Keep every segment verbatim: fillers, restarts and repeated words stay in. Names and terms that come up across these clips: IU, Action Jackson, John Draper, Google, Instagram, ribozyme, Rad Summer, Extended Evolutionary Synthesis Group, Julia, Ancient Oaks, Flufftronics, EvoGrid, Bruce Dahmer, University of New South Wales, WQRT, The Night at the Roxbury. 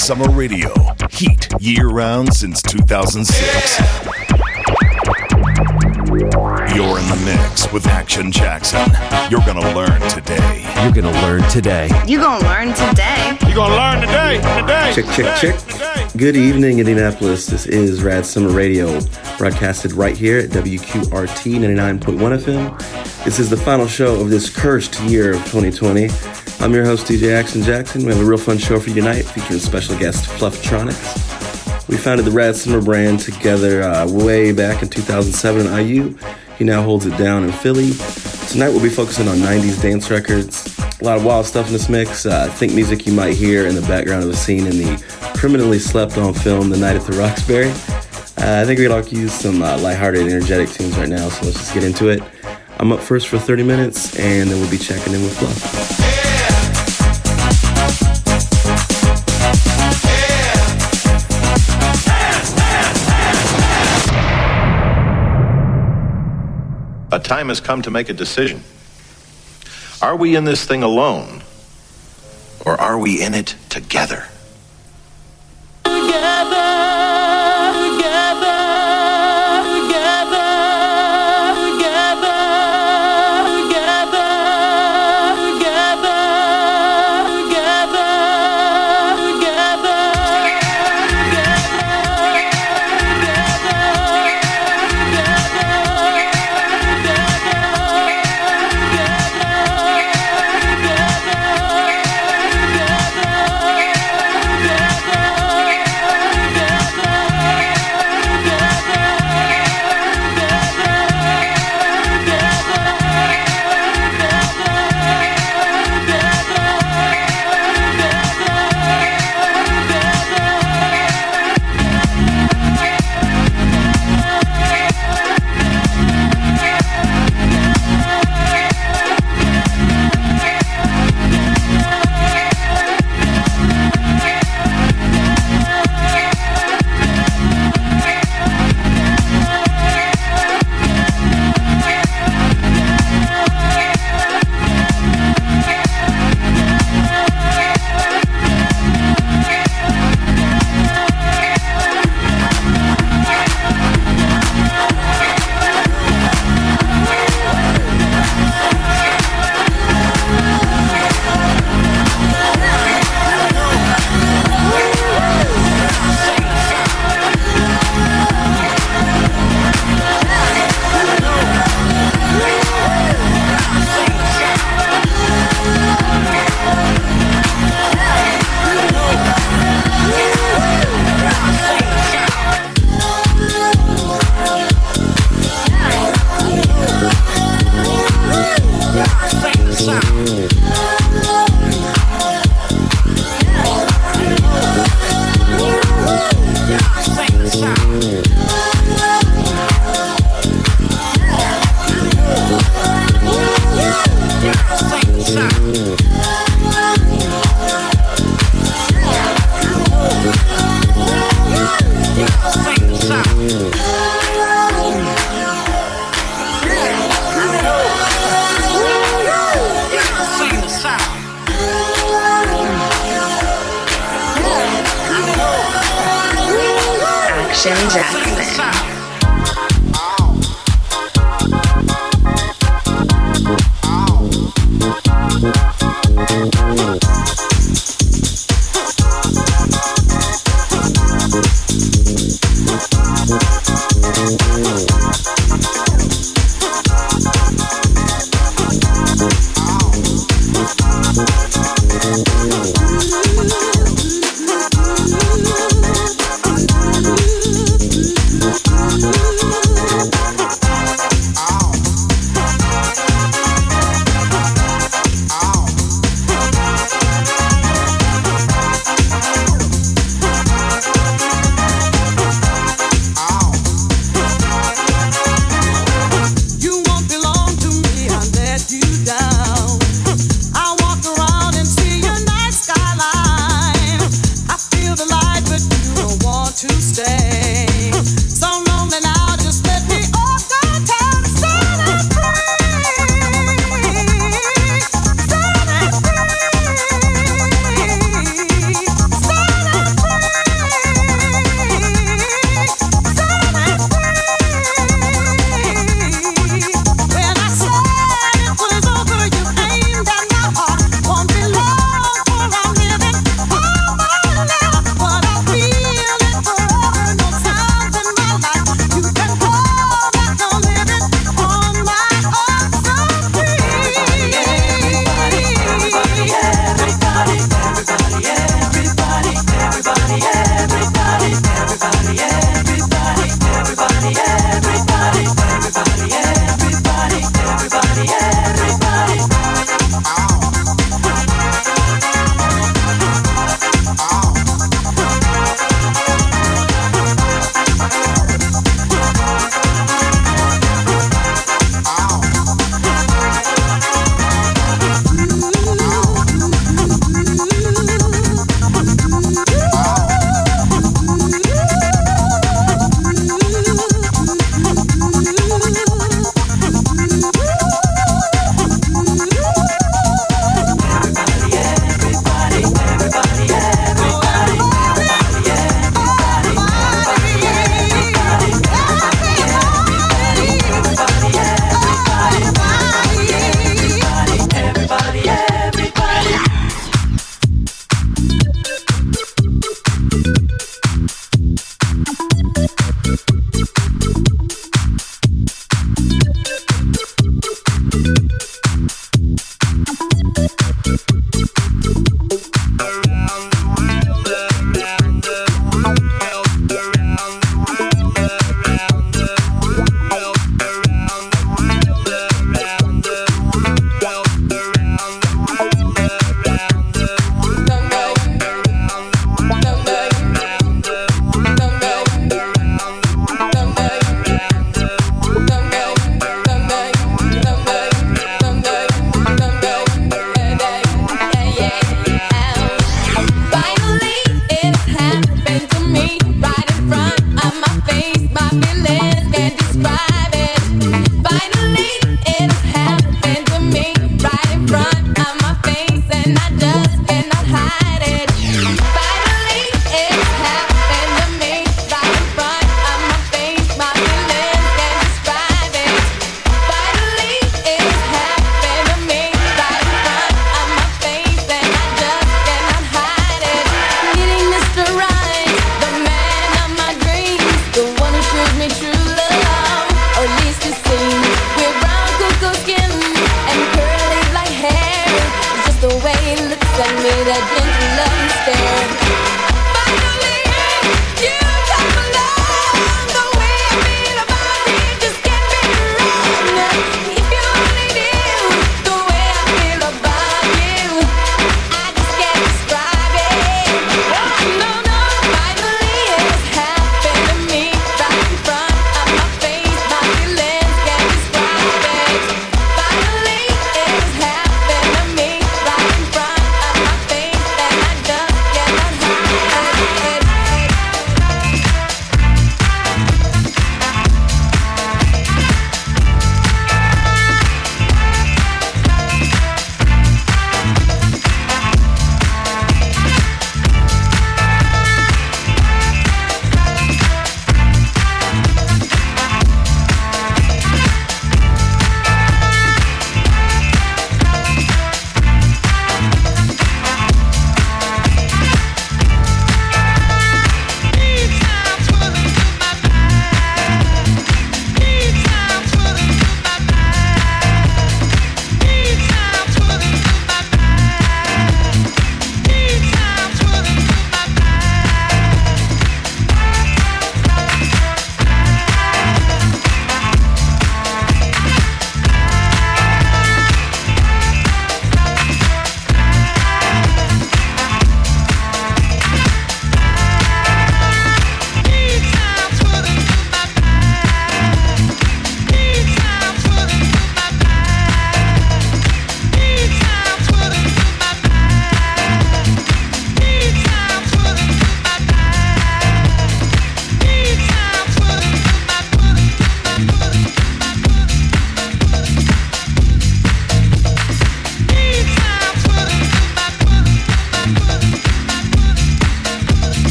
Summer Radio. Heat year-round since two thousand six. You're in the mix with Action Jackson. You're gonna learn today. You're gonna learn today. You're gonna learn today. You're gonna learn today. Today. Check, check, check. Today. Good evening, Indianapolis. This is Rad Summer Radio, broadcasted right here at W Q R T ninety-nine point one F M. This is the final show of this cursed year of twenty twenty. I'm your host, D J Action Jackson. We have a real fun show for you tonight featuring special guest Flufftronics. We founded the Rad Summer brand together uh, way back in two thousand seven in I U. He now holds it down in Philly. Tonight we'll be focusing on nineties dance records. A lot of wild stuff in this mix. Uh, think music you might hear in the background of a scene in the criminally slept on film The Night at the Roxbury. Uh, I think we'd all use some uh, lighthearted, energetic tunes right now, so let's just get into it. I'm up first for thirty minutes, and then we'll be checking in with Fluff. A time has come to make a decision. Are we in this thing alone, or are we in it together? We'll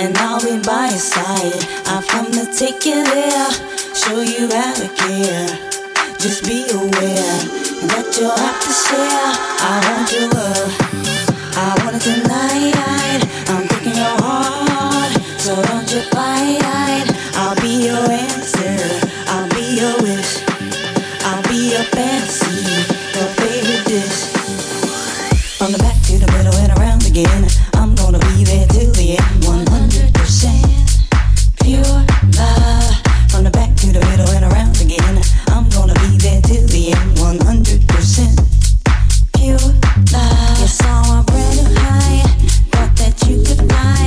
and I'll be by your side. I've come to take you there, show you how to care. Just be aware that you'll have to share. I want your love, I want it tonight. I'm breaking your heart, so don't you fight. I'll be your answer, I'll be your wish, I'll be your fancy, your favorite dish. From the back to the middle and around again, I'm gonna be there till the end. one hundred percent pure love. From the back to the middle and around again, I'm gonna be there till the end. one hundred percent pure love. You saw a brand new high, thought that you could fly.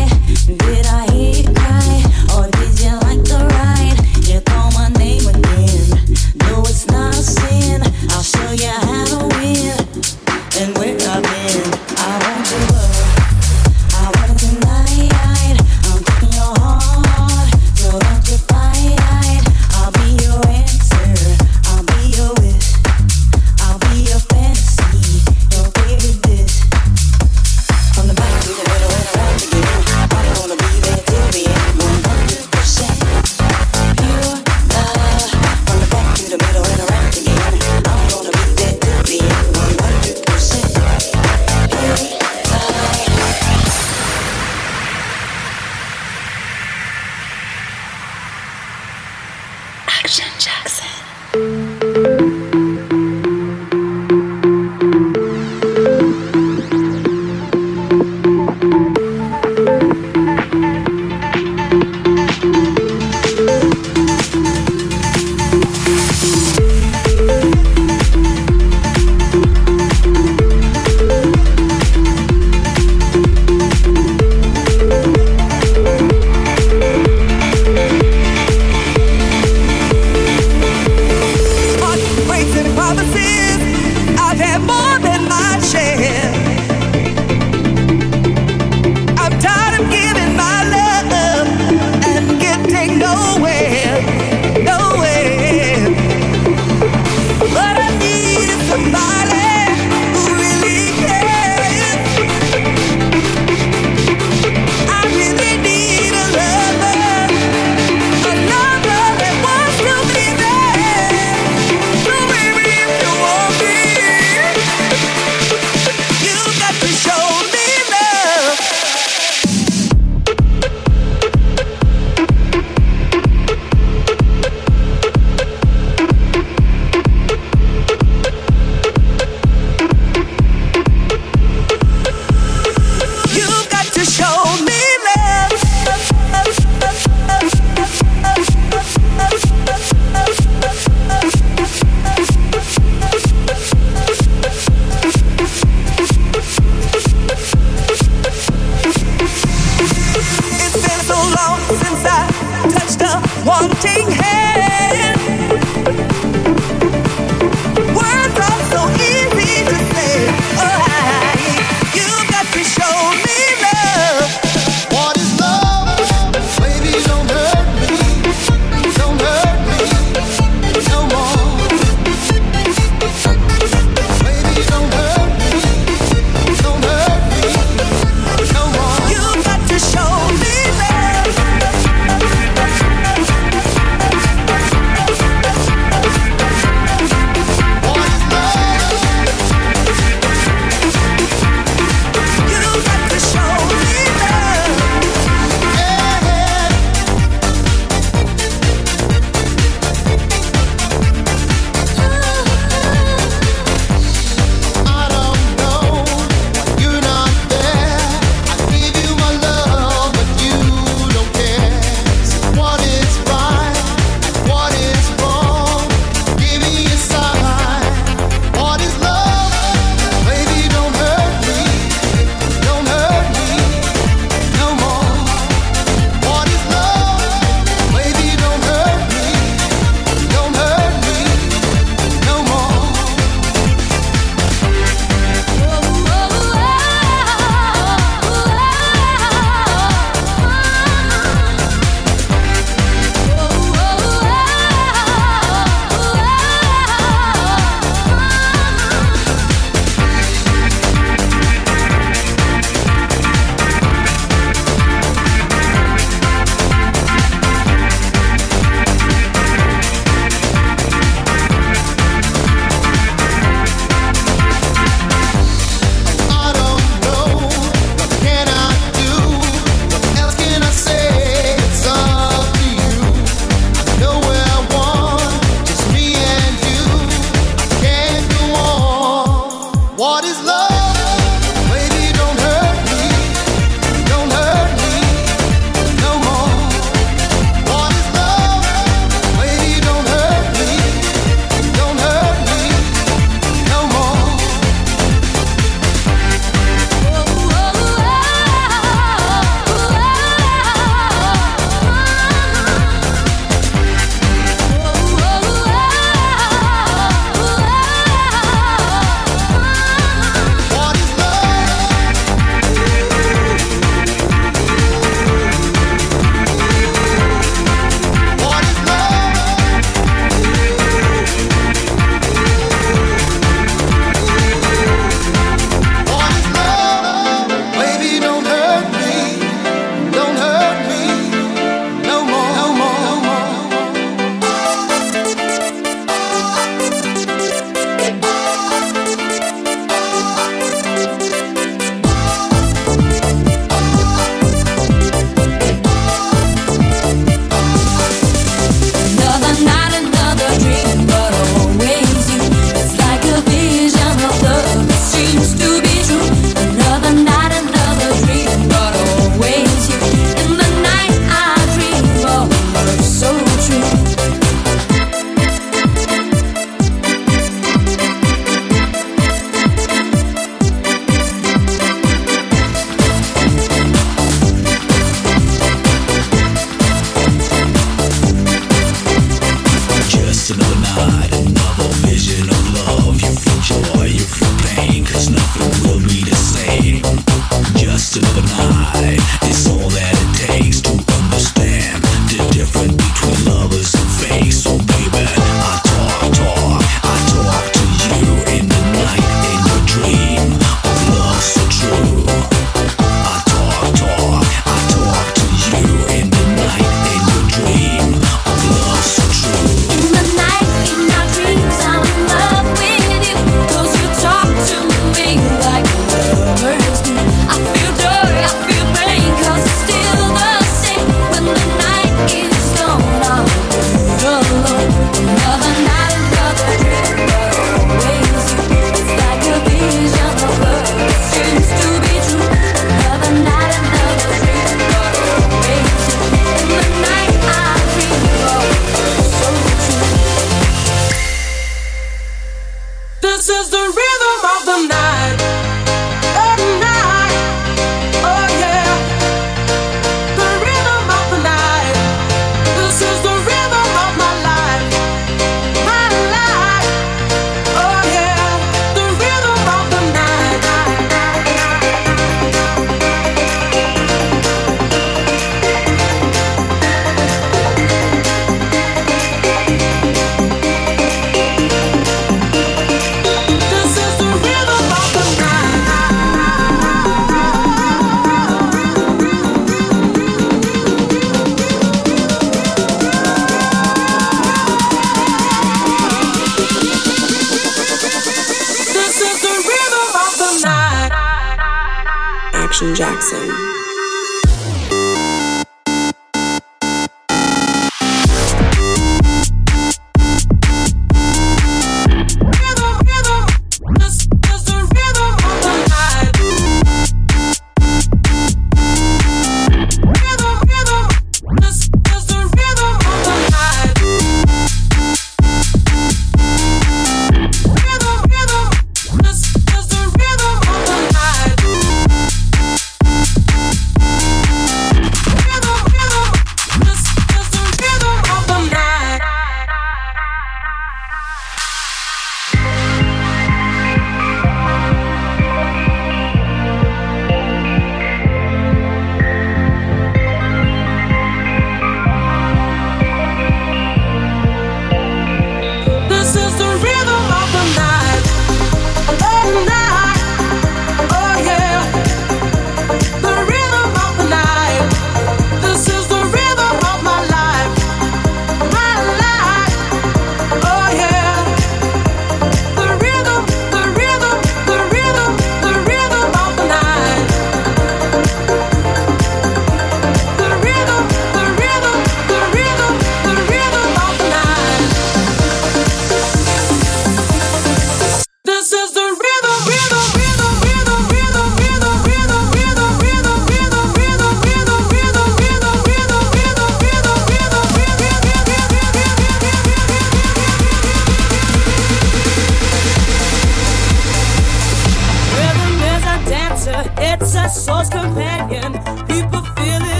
Did I hear you cry, or did you like the ride? You call my name again, no it's not a sin. I'll show you how to win, and where I've been. I want your love, I want it tonight. I'm breaking your heart, so don't you fight. I'll be your answer, I'll be your wish, I'll be your fantasy, your favorite dish. From the back to the middle and around again, I'm gonna be there till the end. one hundred percent pure love. From the back to the middle and around again, I'm gonna be there till the end. one hundred percent pure love. Action Jackson. Action Jackson.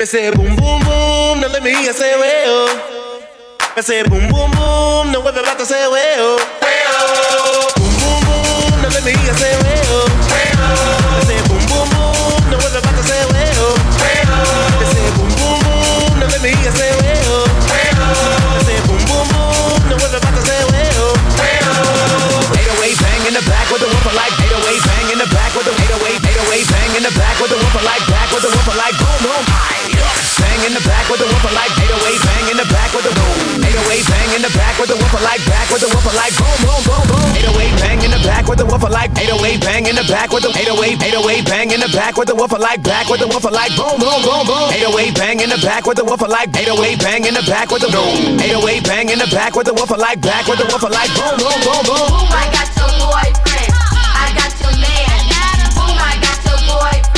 I say boom boom boom, now let me hear you say well. I say boom boom boom, now we're about to say well. Well, boom boom boom, now let me hear you say well. Well, I say boom boom boom, now we're about to say well. Well, I say boom boom boom, now let me hear you say well. Well, I say boom boom boom, now we're about to say well. Well, eight oh eight bang in the back with the whooper like eight oh eight bang in the back with the eight oh eight eight oh eight bang in the back with the whooper like back with the whooper like boom boom. Bang in the back with the whooper like eight oh eight bang in the back with the boom. eight oh eight bang in the back with the whooper like back with the whooper like boom boom boom boom. eight oh eight bang in the back with the whooper like eight oh eight bang in the back with the eight oh eight eight oh eight bang in the back with the whooper like back with the whooper like boom boom boom boom. eight oh eight bang in the back with the whooper like eight oh eight bang in the back with the boom. eight oh eight bang in the back with the whooper like back with the whooper like boom boom boom boom. Boom, I got your boyfriend, I got your man. Boom, I got your boyfriend.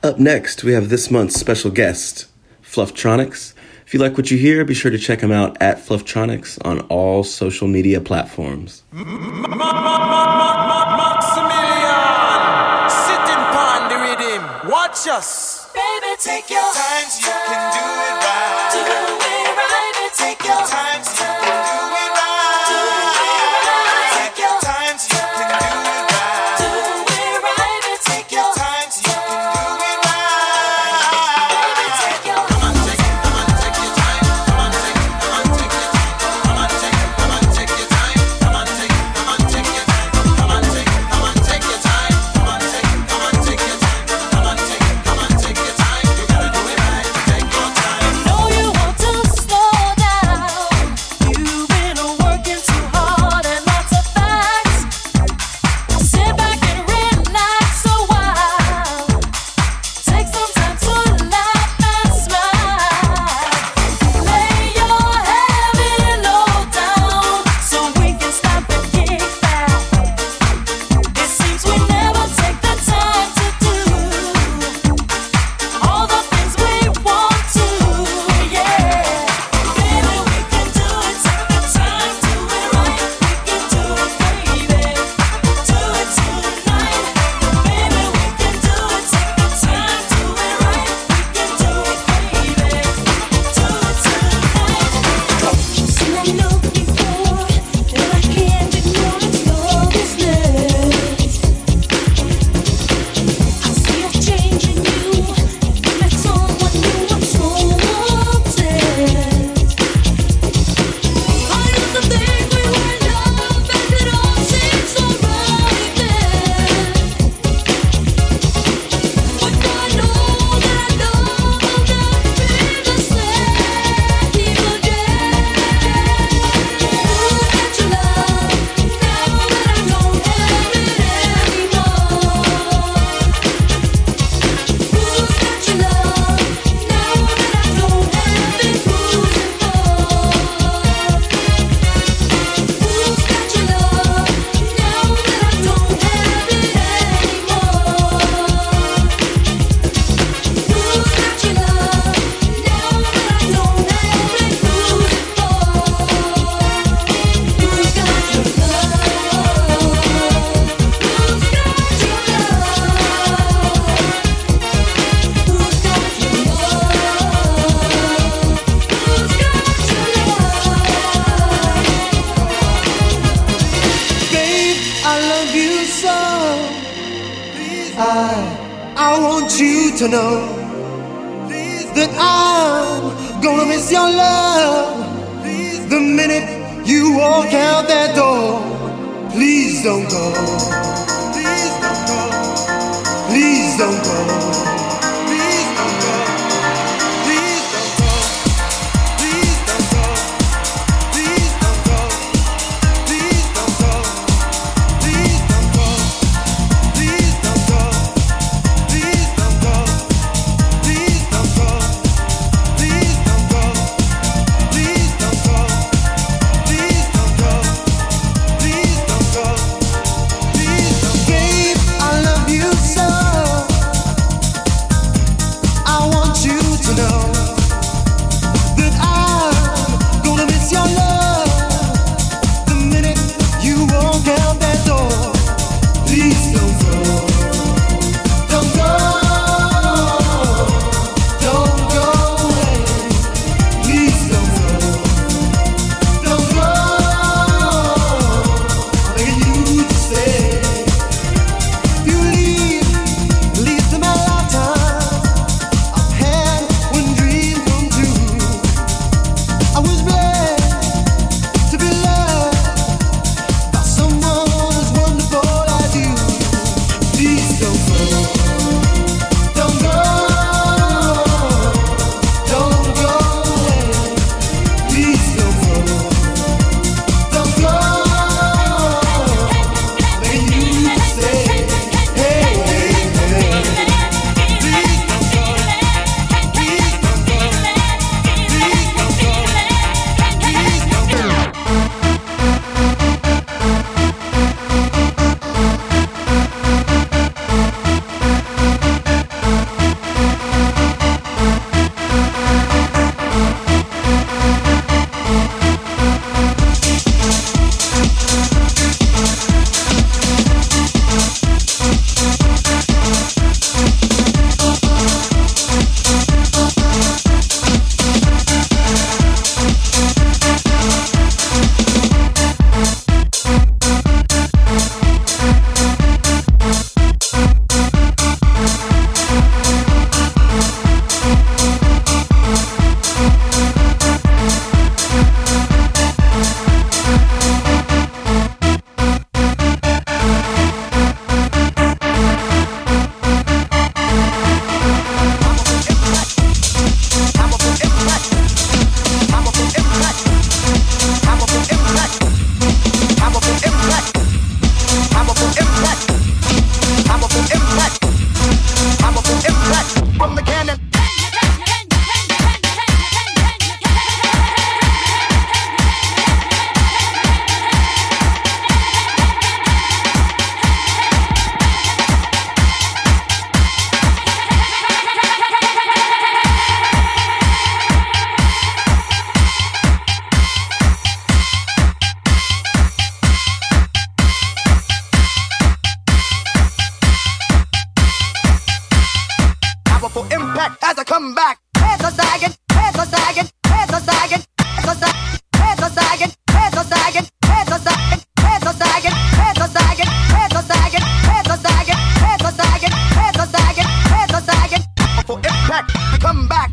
Up next, we have this month's special guest, Flufftronics. If you like what you hear, be sure to check him out at Flufftronics on all social media platforms. Maximilian, sitting on the rhythm. Watch us. Baby, take your times, you can do it right. Do it right, baby, take your times, you can do it right. I, I want you to know that I'm gonna miss your love. The minute you walk out that door, please don't go. Please don't go. Please don't go. Please don't go. Please don't go. Please don't go. Please don't go. Please don't go. Please don't go. Please don't go. Please don't go. Please don't go. Please don't go. Please don't go. Please don't go. Please don't go. Please don't go. Babe, I love you so. I want you to know that I'm gonna miss your love. The minute you walk out that door, please don't go. Don't go. Don't go away. Please don't go. Don't go. I'm begging you to stay. You leave, leave to my lifetime. I've had one dream come true. I was blessed to be loved by someone as wonderful as you. Please don't go. Don't go. Don't go away. Please don't go. Don't go. I'm begging you to stay. Hey, hey, hey. Please don't go. Please don't go. Please don't go. Please don't go. Powerful impact as I come back. Heads are sagging, heads are sagging, heads are sagging, heads are sagging, heads are sagging, heads are sagging, heads are sagging, heads are sagging, heads are sagging, heads are sagging, heads are sagging, heads are sagging, heads are sagging, heads are sagging. Powerful impact, I come back.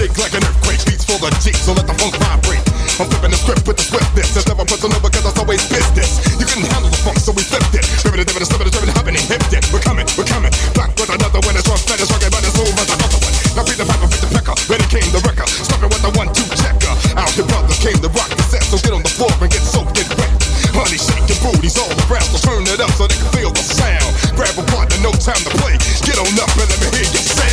shake like an earthquake. Beats for the G, so let the funk vibrate. I'm flipping the script with the swiftness. It's never personal because it's always business. You couldn't handle the funk, so we flipped it. Living it, living it, living it, living it, happening, hipped it. We're coming, we're coming. Back with another one. It's rock, fetish, rocking, but it's over the other one. Now beat the piper, beat the pecker. When it came the wrecker. Stopping with the one, two checker. Out here brothers came to rock the set. So get on the floor and get soaked and wet. Honey, shake your booties all around. So turn it up so they can feel the sound. Grab a partner, no time to play. Get on up and let me hear you say.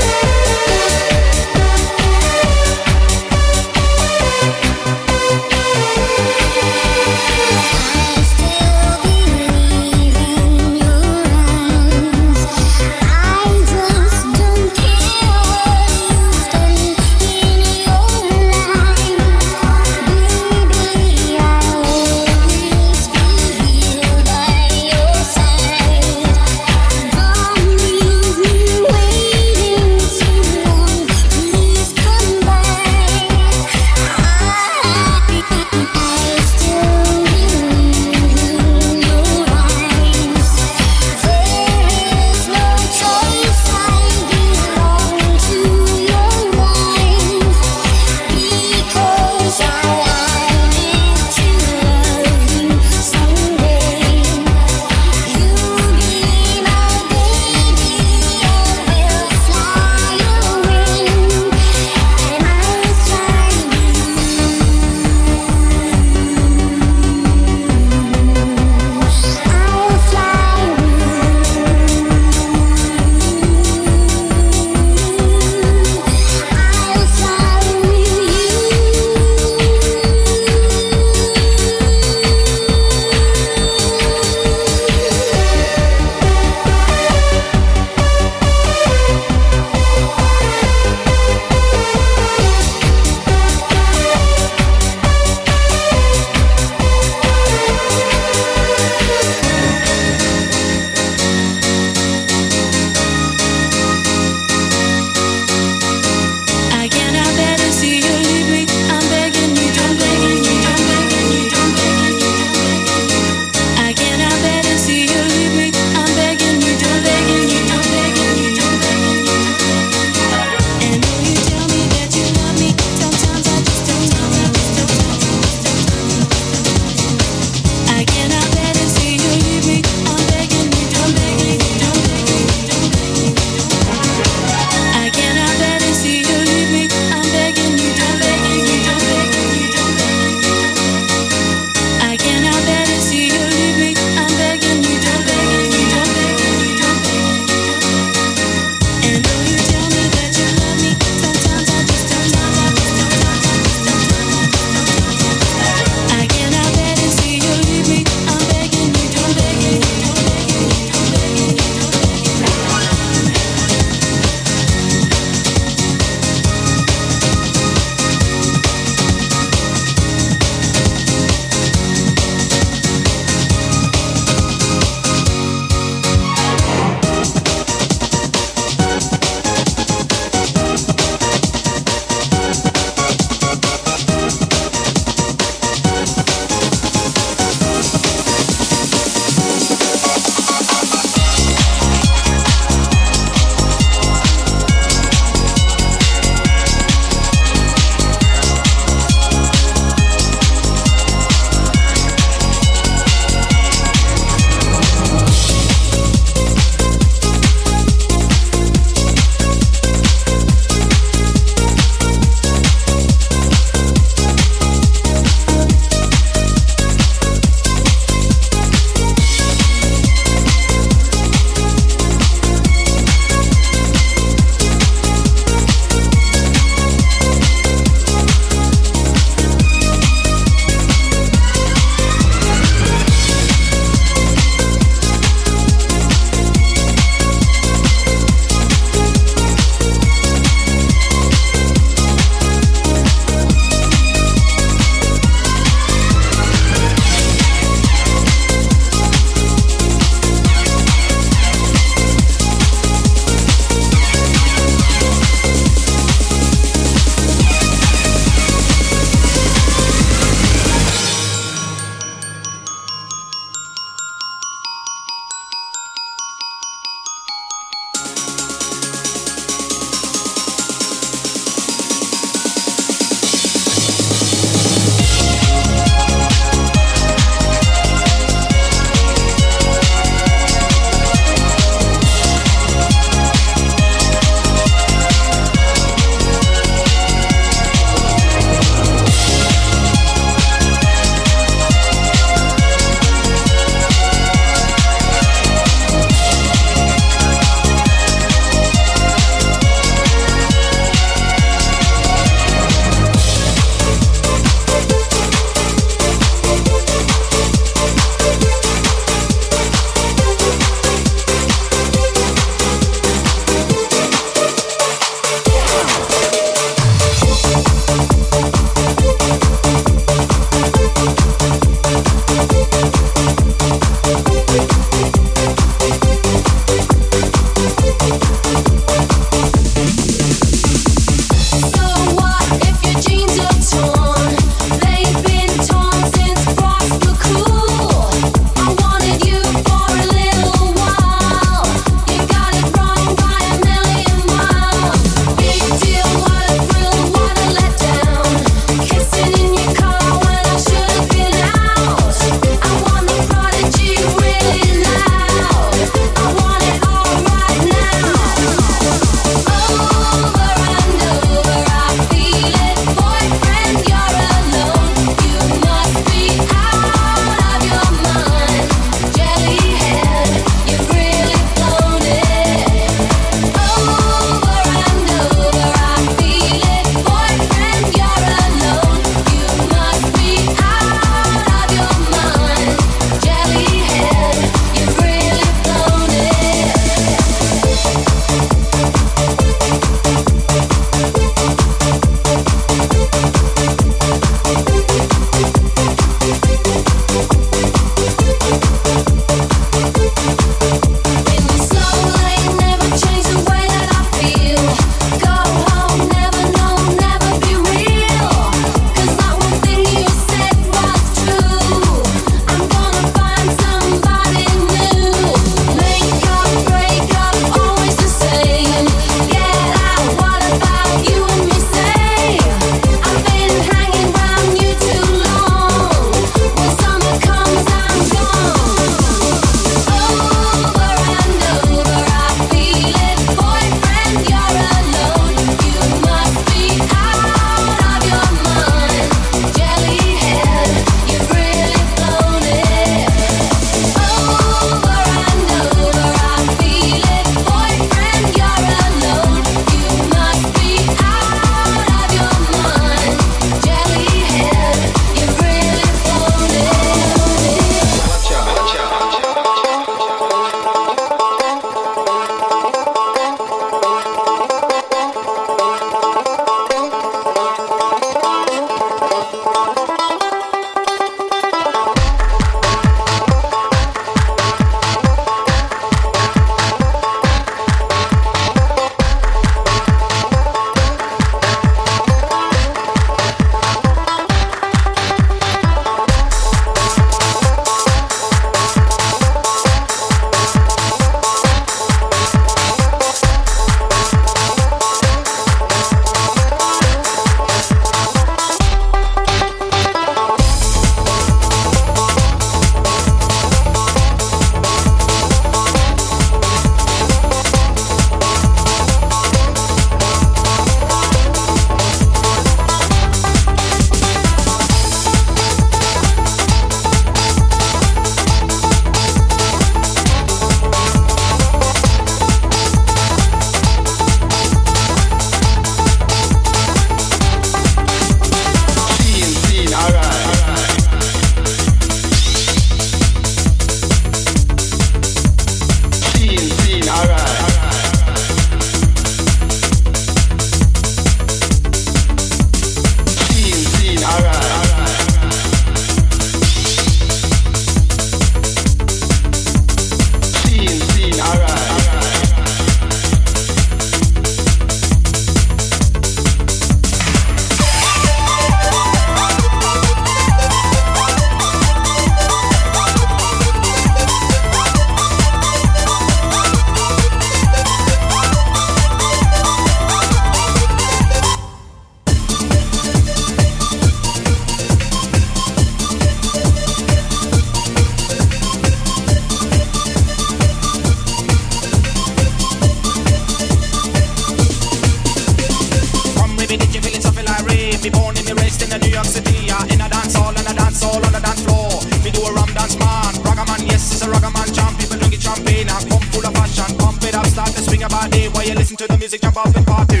champagne and come full of passion. Pump it up, start to swing a body while you listen to the music, jump up and party.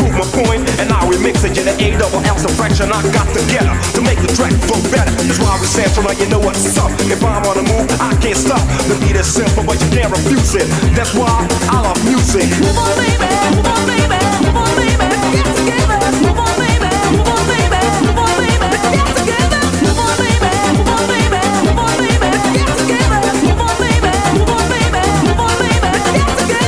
Prove my point, and now we mix it. You're the A double L's a fraction. I got together to make the track flow better. That's why we stand for now, you know what's up. If I'm on the move, I can't stop. The beat is simple, but you can't refuse it. That's why I love music. Move on, baby, move on, baby, move on, baby. Get together, move on, baby, move on, baby, move on, baby. Get together, move on, baby, move on, baby, move on, baby. Get together, move on, baby, move on, baby, move on, baby. Get together.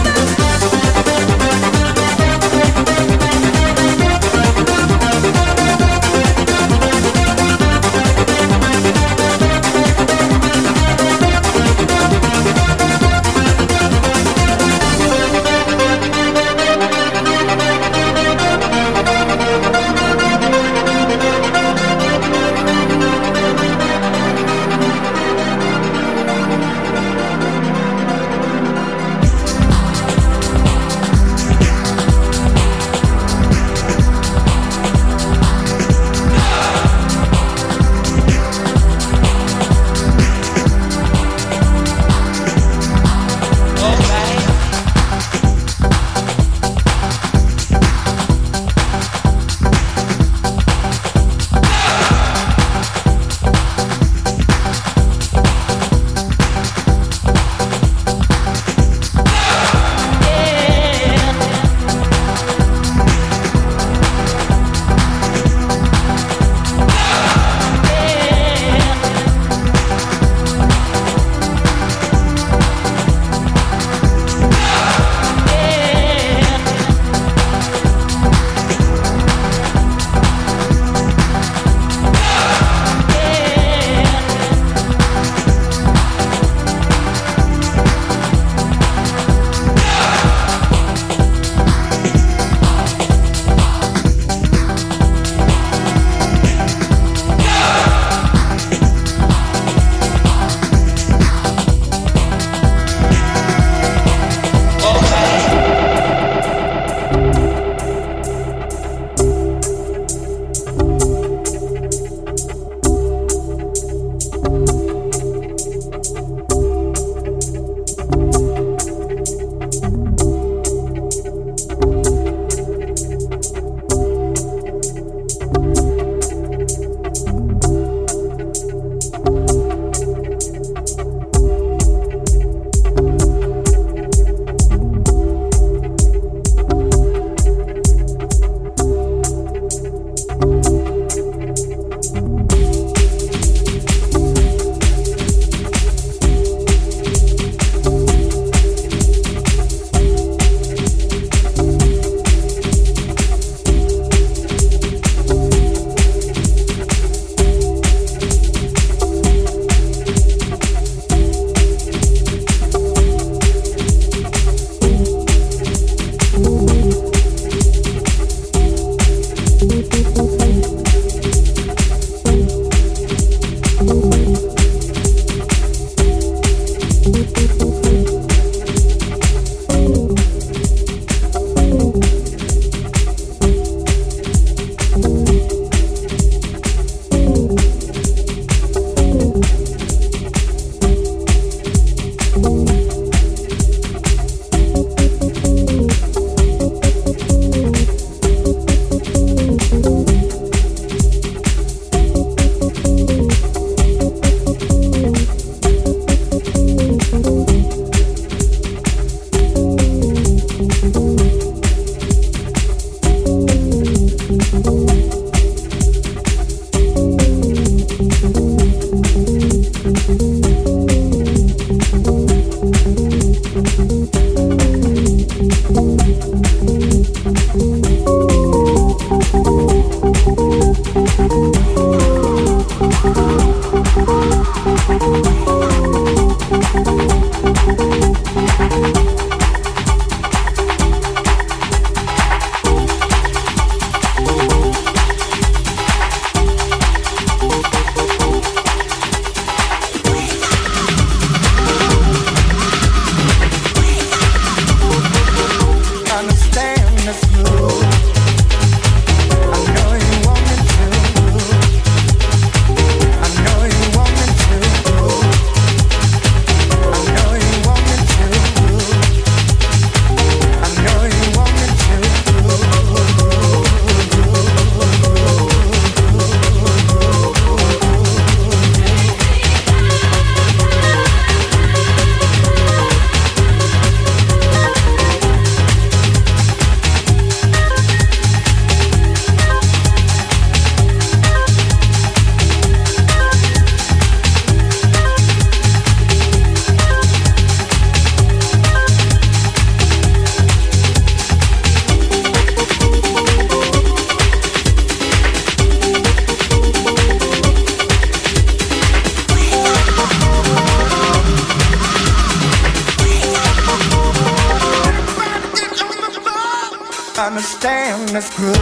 this groove.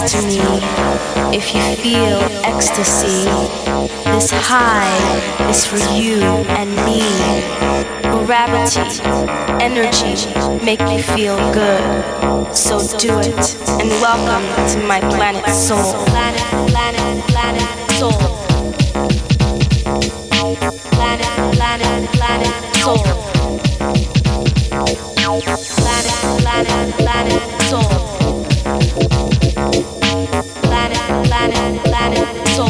close to me. If you feel ecstasy, this high is for you and me. Gravity, energy make you feel good. So do it, and welcome to my planet soul. Planet, planet, planet soul. Planet, planet, planet soul. Planet, planet, planet soul. Planet, planet, soul.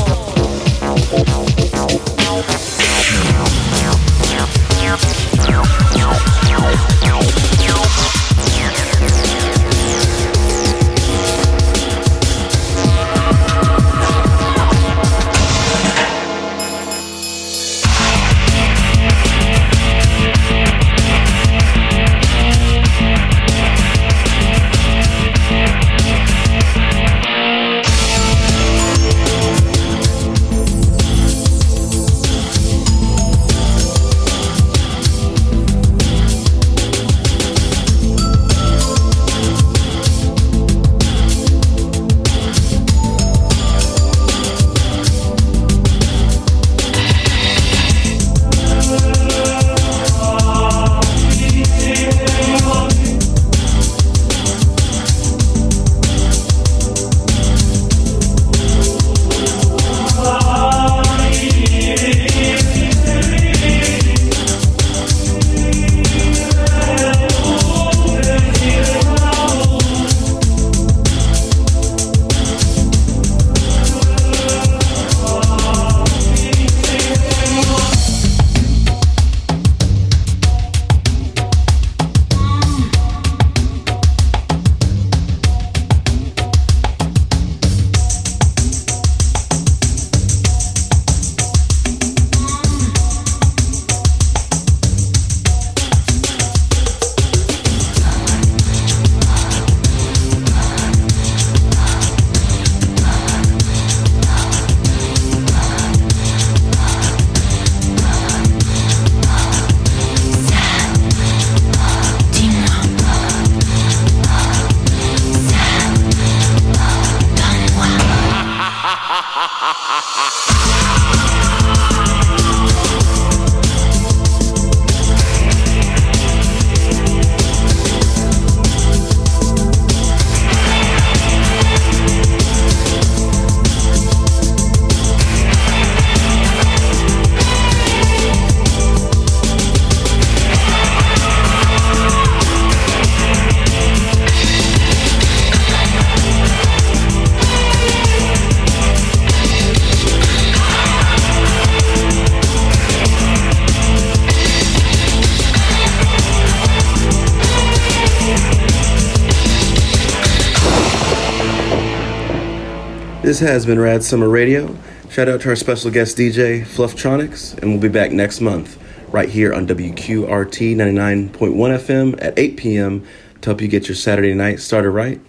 This has been Rad Summer Radio. Shout out to our special guest D J, Flufftronics, and we'll be back next month right here on W Q R T ninety-nine point one F M at eight p.m. to help you get your Saturday night started right.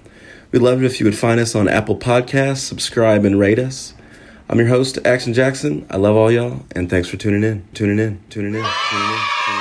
We'd love it if you would find us on Apple Podcasts, subscribe, and rate us. I'm your host, Action Jackson. I love all y'all, and thanks for tuning in, tuning in, tuning in, tuning in. Tuning in.